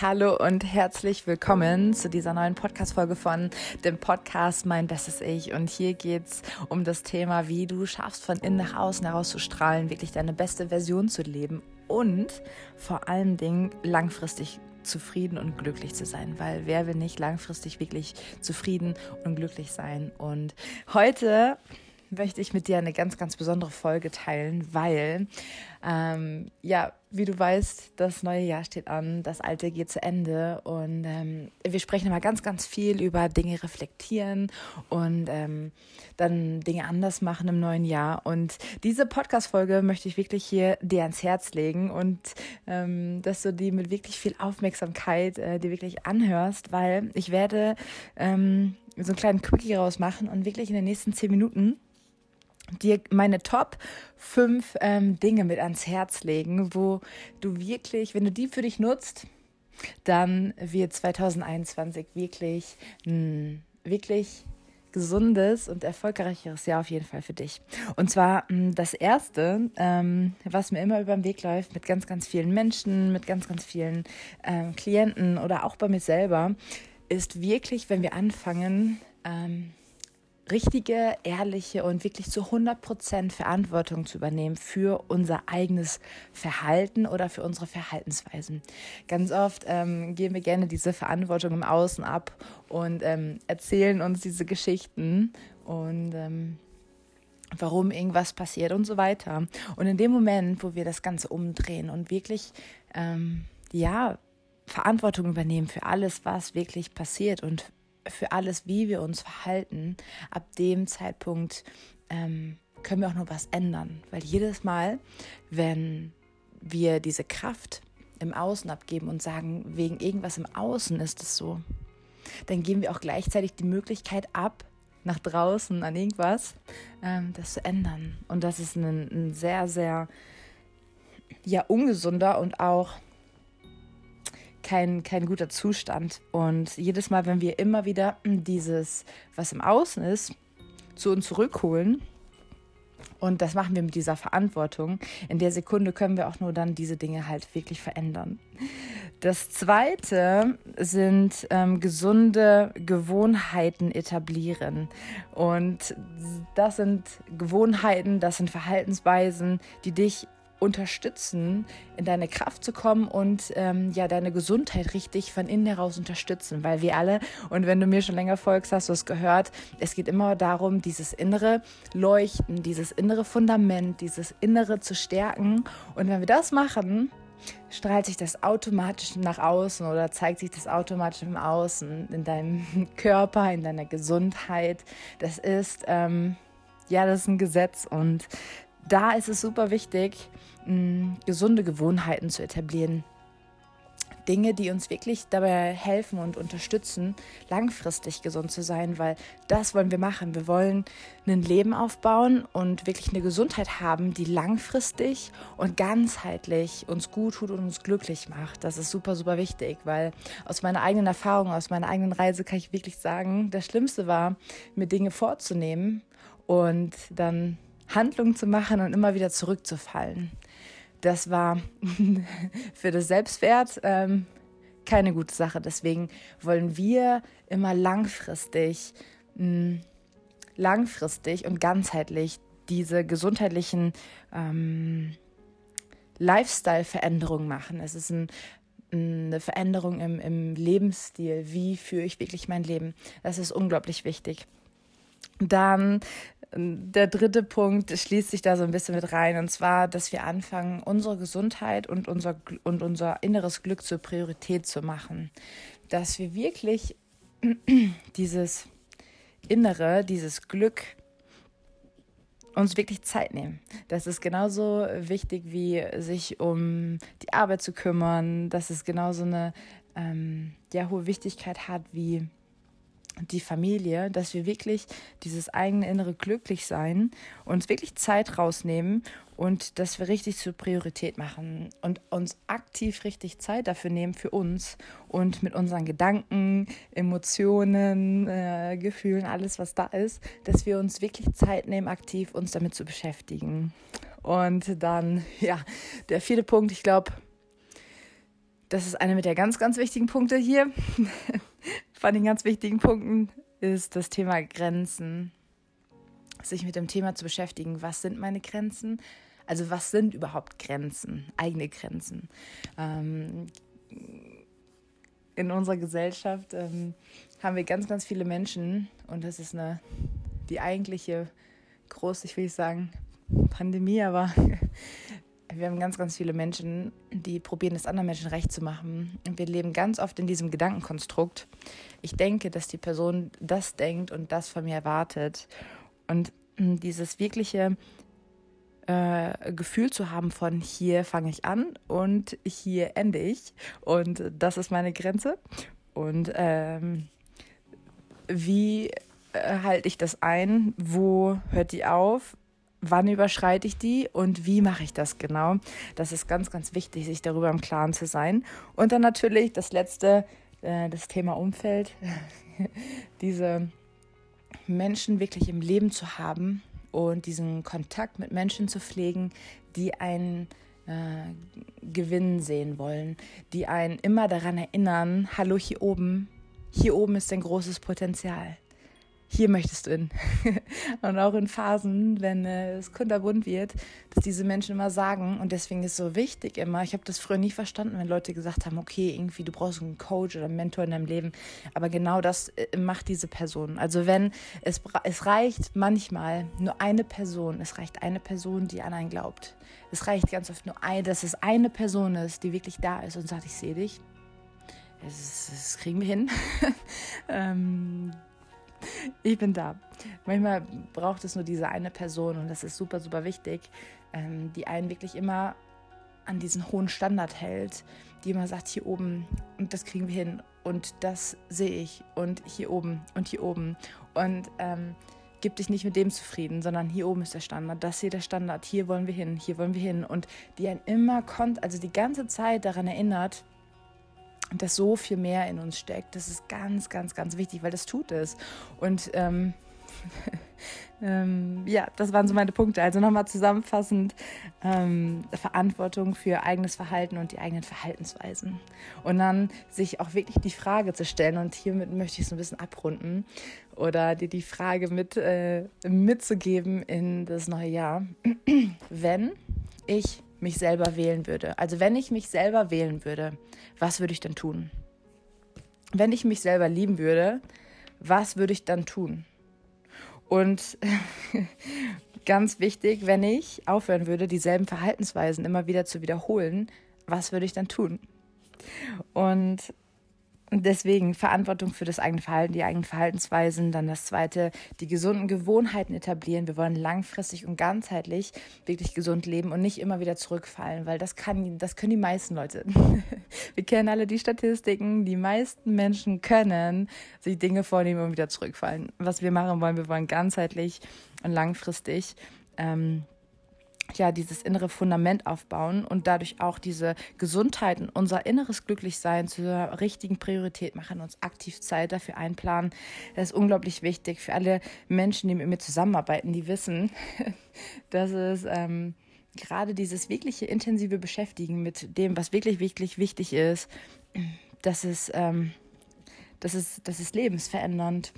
Hallo und herzlich willkommen zu dieser neuen Podcast-Folge von dem Podcast Mein Bestes Ich. Und hier geht's um das Thema, wie du schaffst, von innen nach außen heraus zu strahlen, wirklich deine beste Version zu leben und vor allen Dingen langfristig zufrieden und glücklich zu sein, weil wer will nicht langfristig wirklich zufrieden und glücklich sein? Und heute möchte ich mit dir eine ganz, ganz besondere Folge teilen, weil, wie du weißt, das neue Jahr steht an, das alte geht zu Ende und wir sprechen immer ganz, ganz viel über Dinge reflektieren und dann Dinge anders machen im neuen Jahr. Und diese Podcast-Folge möchte ich wirklich hier dir ans Herz legen und dass du die mit wirklich viel Aufmerksamkeit dir wirklich anhörst, weil ich werde so einen kleinen Quickie rausmachen und wirklich in den nächsten 10 Minuten dir meine Top 5 Dinge mit ans Herz legen, wo du wirklich, wenn du die für dich nutzt, dann wird 2021 wirklich gesundes und erfolgreicheres Jahr auf jeden Fall für dich. Und zwar das Erste, was mir immer über den Weg läuft, mit ganz, ganz vielen Menschen, mit ganz, ganz vielen Klienten oder auch bei mir selber, ist wirklich, wenn wir anfangen, richtige, ehrliche und wirklich zu 100% Verantwortung zu übernehmen für unser eigenes Verhalten oder für unsere Verhaltensweisen. Ganz oft geben wir gerne diese Verantwortung im Außen ab und erzählen uns diese Geschichten und warum irgendwas passiert und so weiter. Und in dem Moment, wo wir das Ganze umdrehen und wirklich, Verantwortung übernehmen für alles, was wirklich passiert und für alles, wie wir uns verhalten, ab dem Zeitpunkt können wir auch nur was ändern. Weil jedes Mal, wenn wir diese Kraft im Außen abgeben und sagen, wegen irgendwas im Außen ist es so, dann geben wir auch gleichzeitig die Möglichkeit ab, nach draußen an irgendwas, das zu ändern. Und das ist ein sehr, sehr ungesunder und auch kein guter Zustand. Und jedes Mal, wenn wir immer wieder dieses, was im Außen ist, zu uns zurückholen, und das machen wir mit dieser Verantwortung, in der Sekunde können wir auch nur dann diese Dinge halt wirklich verändern. Das Zweite sind gesunde Gewohnheiten etablieren. Und das sind Gewohnheiten, das sind Verhaltensweisen, die dich unterstützen, in deine Kraft zu kommen und deine Gesundheit richtig von innen heraus unterstützen, weil wir alle, und wenn du mir schon länger folgst, hast du es gehört, es geht immer darum, dieses innere Leuchten, dieses innere Fundament, dieses innere zu stärken, und wenn wir das machen, strahlt sich das automatisch nach außen oder zeigt sich das automatisch im Außen, in deinem Körper, in deiner Gesundheit. Das ist, das ist ein Gesetz, und da ist es super wichtig, gesunde Gewohnheiten zu etablieren. Dinge, die uns wirklich dabei helfen und unterstützen, langfristig gesund zu sein, weil das wollen wir machen. Wir wollen ein Leben aufbauen und wirklich eine Gesundheit haben, die langfristig und ganzheitlich uns gut tut und uns glücklich macht. Das ist super, super wichtig, weil aus meiner eigenen Erfahrung, aus meiner eigenen Reise kann ich wirklich sagen, das Schlimmste war, mir Dinge vorzunehmen und dann Handlungen zu machen und immer wieder zurückzufallen. Das war für das Selbstwert keine gute Sache. Deswegen wollen wir immer langfristig und ganzheitlich diese gesundheitlichen Lifestyle-Veränderungen machen. Es ist eine Veränderung im Lebensstil. Wie führe ich wirklich mein Leben? Das ist unglaublich wichtig. Dann der dritte Punkt schließt sich da so ein bisschen mit rein, und zwar, dass wir anfangen, unsere Gesundheit und unser inneres Glück zur Priorität zu machen. Dass wir wirklich dieses Innere, dieses Glück, uns wirklich Zeit nehmen. Das ist genauso wichtig, wie sich um die Arbeit zu kümmern, dass es genauso eine hohe Wichtigkeit hat wie die Familie, dass wir wirklich dieses eigene innere Glücklichsein uns wirklich Zeit rausnehmen und dass wir richtig zur Priorität machen und uns aktiv richtig Zeit dafür nehmen für uns und mit unseren Gedanken, Emotionen, Gefühlen, alles, was da ist, dass wir uns wirklich Zeit nehmen, aktiv uns damit zu beschäftigen. Und dann, der vierte Punkt, ich glaube, Das ist einer der ganz, ganz wichtigen Punkte hier. Von den ganz wichtigen Punkten ist das Thema Grenzen. Sich mit dem Thema zu beschäftigen, was sind meine Grenzen? Also was sind überhaupt Grenzen, eigene Grenzen? In unserer Gesellschaft haben wir ganz, ganz viele Menschen, und das ist die eigentliche große, ich will nicht sagen Pandemie, aber wir haben ganz, ganz viele Menschen, die probieren, es anderen Menschen recht zu machen. Und wir leben ganz oft in diesem Gedankenkonstrukt. Ich denke, dass die Person das denkt und das von mir erwartet. Und dieses wirkliche Gefühl zu haben von hier fange ich an und hier ende ich und das ist meine Grenze und wie halte ich das ein, wo hört die auf, wann überschreite ich die und wie mache ich das genau? Das ist ganz, ganz wichtig, sich darüber im Klaren zu sein. Und dann natürlich das Letzte, das Thema Umfeld, diese Menschen wirklich im Leben zu haben und diesen Kontakt mit Menschen zu pflegen, die einen Gewinn sehen wollen, die einen immer daran erinnern, hallo hier oben ist ein großes Potenzial, hier möchtest du hin. Und auch in Phasen, wenn es kunterbunt wird, dass diese Menschen immer sagen, und deswegen ist es so wichtig immer, ich habe das früher nie verstanden, wenn Leute gesagt haben, okay, irgendwie du brauchst einen Coach oder einen Mentor in deinem Leben, aber genau das macht diese Person. Also wenn es reicht manchmal nur eine Person, es reicht eine Person, die an einen glaubt. Es reicht ganz oft nur, dass es eine Person ist, die wirklich da ist und sagt, ich sehe dich, das kriegen wir hin. Ich bin da. Manchmal braucht es nur diese eine Person und das ist super, super wichtig, die einen wirklich immer an diesen hohen Standard hält, die immer sagt, hier oben und das kriegen wir hin und das sehe ich und hier oben und hier oben und gib dich nicht mit dem zufrieden, sondern hier oben ist der Standard, das hier der Standard, hier wollen wir hin und die einen immer die ganze Zeit daran erinnert, dass so viel mehr in uns steckt. Das ist ganz, ganz, ganz wichtig, weil das tut es. Und ja, das waren so meine Punkte. Also nochmal zusammenfassend, Verantwortung für eigenes Verhalten und die eigenen Verhaltensweisen. Und dann sich auch wirklich die Frage zu stellen, und hiermit möchte ich es ein bisschen abrunden, oder dir die Frage mitzugeben in das neue Jahr. Wenn ich mich selber wählen würde. Also wenn ich mich selber wählen würde, was würde ich dann tun? Wenn ich mich selber lieben würde, was würde ich dann tun? Und ganz wichtig, wenn ich aufhören würde, dieselben Verhaltensweisen immer wieder zu wiederholen, was würde ich dann tun? Und deswegen Verantwortung für das eigene Verhalten, die eigenen Verhaltensweisen. Dann das Zweite, die gesunden Gewohnheiten etablieren. Wir wollen langfristig und ganzheitlich wirklich gesund leben und nicht immer wieder zurückfallen, weil das können die meisten Leute. Wir kennen alle die Statistiken. Die meisten Menschen können sich Dinge vornehmen und wieder zurückfallen. Was wir machen wollen, wir wollen ganzheitlich und langfristig dieses innere Fundament aufbauen und dadurch auch diese Gesundheit und unser inneres Glücklichsein zur richtigen Priorität machen, uns aktiv Zeit dafür einplanen. Das ist unglaublich wichtig für alle Menschen, die mit mir zusammenarbeiten, die wissen, dass es gerade dieses wirkliche intensive Beschäftigen mit dem, was wirklich, wirklich wichtig ist, das ist lebensverändernd.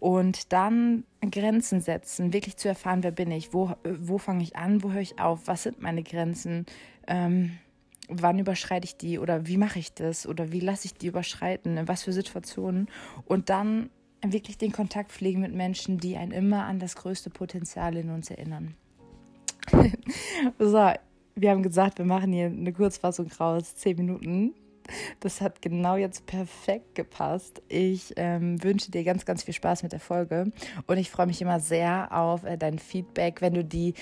Und dann Grenzen setzen, wirklich zu erfahren, wer bin ich, wo fange ich an, wo höre ich auf, was sind meine Grenzen, wann überschreite ich die oder wie mache ich das oder wie lasse ich die überschreiten, in was für Situationen. Und dann wirklich den Kontakt pflegen mit Menschen, die einen immer an das größte Potenzial in uns erinnern. So, wir haben gesagt, wir machen hier eine Kurzfassung raus, 10 Minuten. Das hat genau jetzt perfekt gepasst. Ich wünsche dir ganz, ganz viel Spaß mit der Folge und ich freue mich immer sehr auf dein Feedback, wenn du die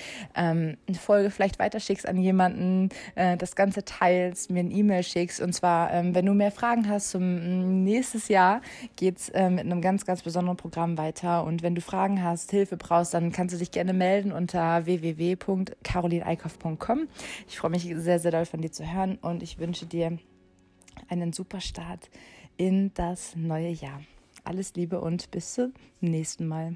Folge vielleicht weiterschickst an jemanden, das Ganze teilst, mir eine E-Mail schickst. Und zwar, wenn du mehr Fragen hast zum nächstes Jahr, geht es mit einem ganz, ganz besonderen Programm weiter. Und wenn du Fragen hast, Hilfe brauchst, dann kannst du dich gerne melden unter www.carolineickhoff.com. Ich freue mich sehr, sehr doll von dir zu hören und ich wünsche dir einen super Start in das neue Jahr. Alles Liebe und bis zum nächsten Mal.